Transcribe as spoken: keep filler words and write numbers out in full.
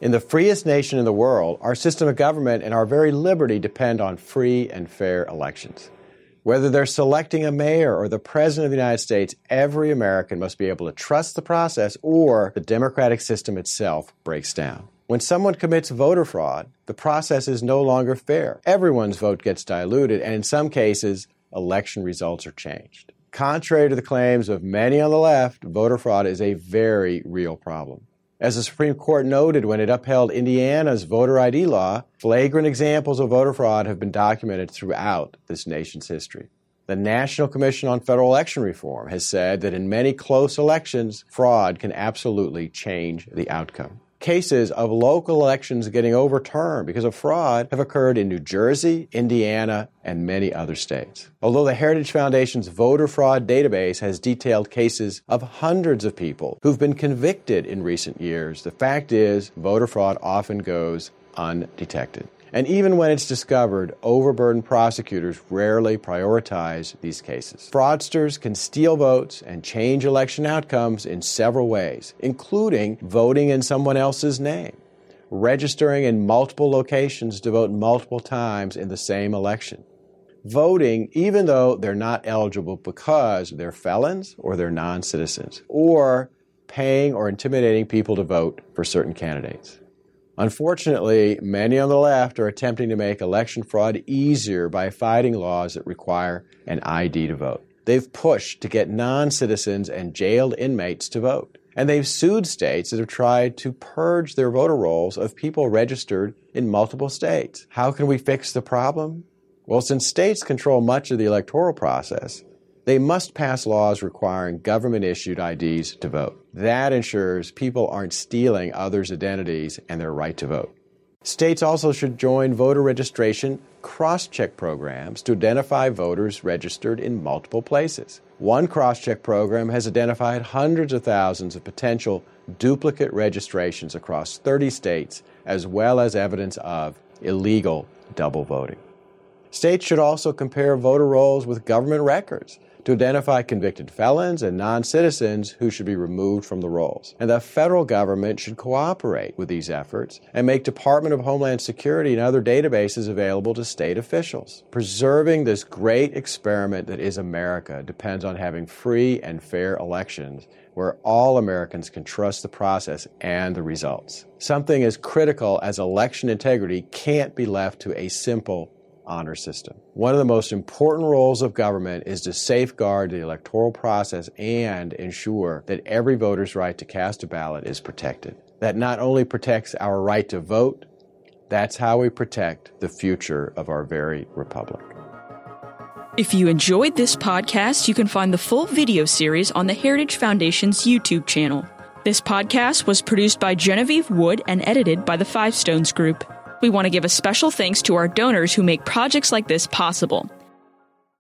In the freest nation in the world, our system of government and our very liberty depend on free and fair elections. Whether they're selecting a mayor or the president of the United States, every American must be able to trust the process or the democratic system itself breaks down. When someone commits voter fraud, the process is no longer fair. Everyone's vote gets diluted, and in some cases, election results are changed. Contrary to the claims of many on the left, voter fraud is a very real problem. As the Supreme Court noted when it upheld Indiana's voter I D law, flagrant examples of voter fraud have been documented throughout this nation's history. The National Commission on Federal Election Reform has said that in many close elections, fraud can absolutely change the outcome. Cases of local elections getting overturned because of fraud have occurred in New Jersey, Indiana, and many other states. Although the Heritage Foundation's voter fraud database has detailed cases of hundreds of people who've been convicted in recent years, the fact is voter fraud often goes undetected. And even when it's discovered, overburdened prosecutors rarely prioritize these cases. Fraudsters can steal votes and change election outcomes in several ways, including voting in someone else's name, registering in multiple locations to vote multiple times in the same election, voting even though they're not eligible because they're felons or they're non-citizens, or paying or intimidating people to vote for certain candidates. Unfortunately, many on the left are attempting to make election fraud easier by fighting laws that require an I D to vote. They've pushed to get non-citizens and jailed inmates to vote. And they've sued states that have tried to purge their voter rolls of people registered in multiple states. How can we fix the problem? Well, since states control much of the electoral process, they must pass laws requiring government-issued I Ds to vote. That ensures people aren't stealing others' identities and their right to vote. States also should join voter registration cross-check programs to identify voters registered in multiple places. One cross-check program has identified hundreds of thousands of potential duplicate registrations across thirty states, as well as evidence of illegal double voting. States should also compare voter rolls with government records to identify convicted felons and non-citizens who should be removed from the rolls. And the federal government should cooperate with these efforts and make Department of Homeland Security and other databases available to state officials. Preserving this great experiment that is America depends on having free and fair elections where all Americans can trust the process and the results. Something as critical as election integrity can't be left to a simple honor system. One of the most important roles of government is to safeguard the electoral process and ensure that every voter's right to cast a ballot is protected. That not only protects our right to vote, that's how we protect the future of our very republic. If you enjoyed this podcast, you can find the full video series on the Heritage Foundation's YouTube channel. This podcast was produced by Genevieve Wood and edited by the Five Stones Group. We want to give a special thanks to our donors who make projects like this possible.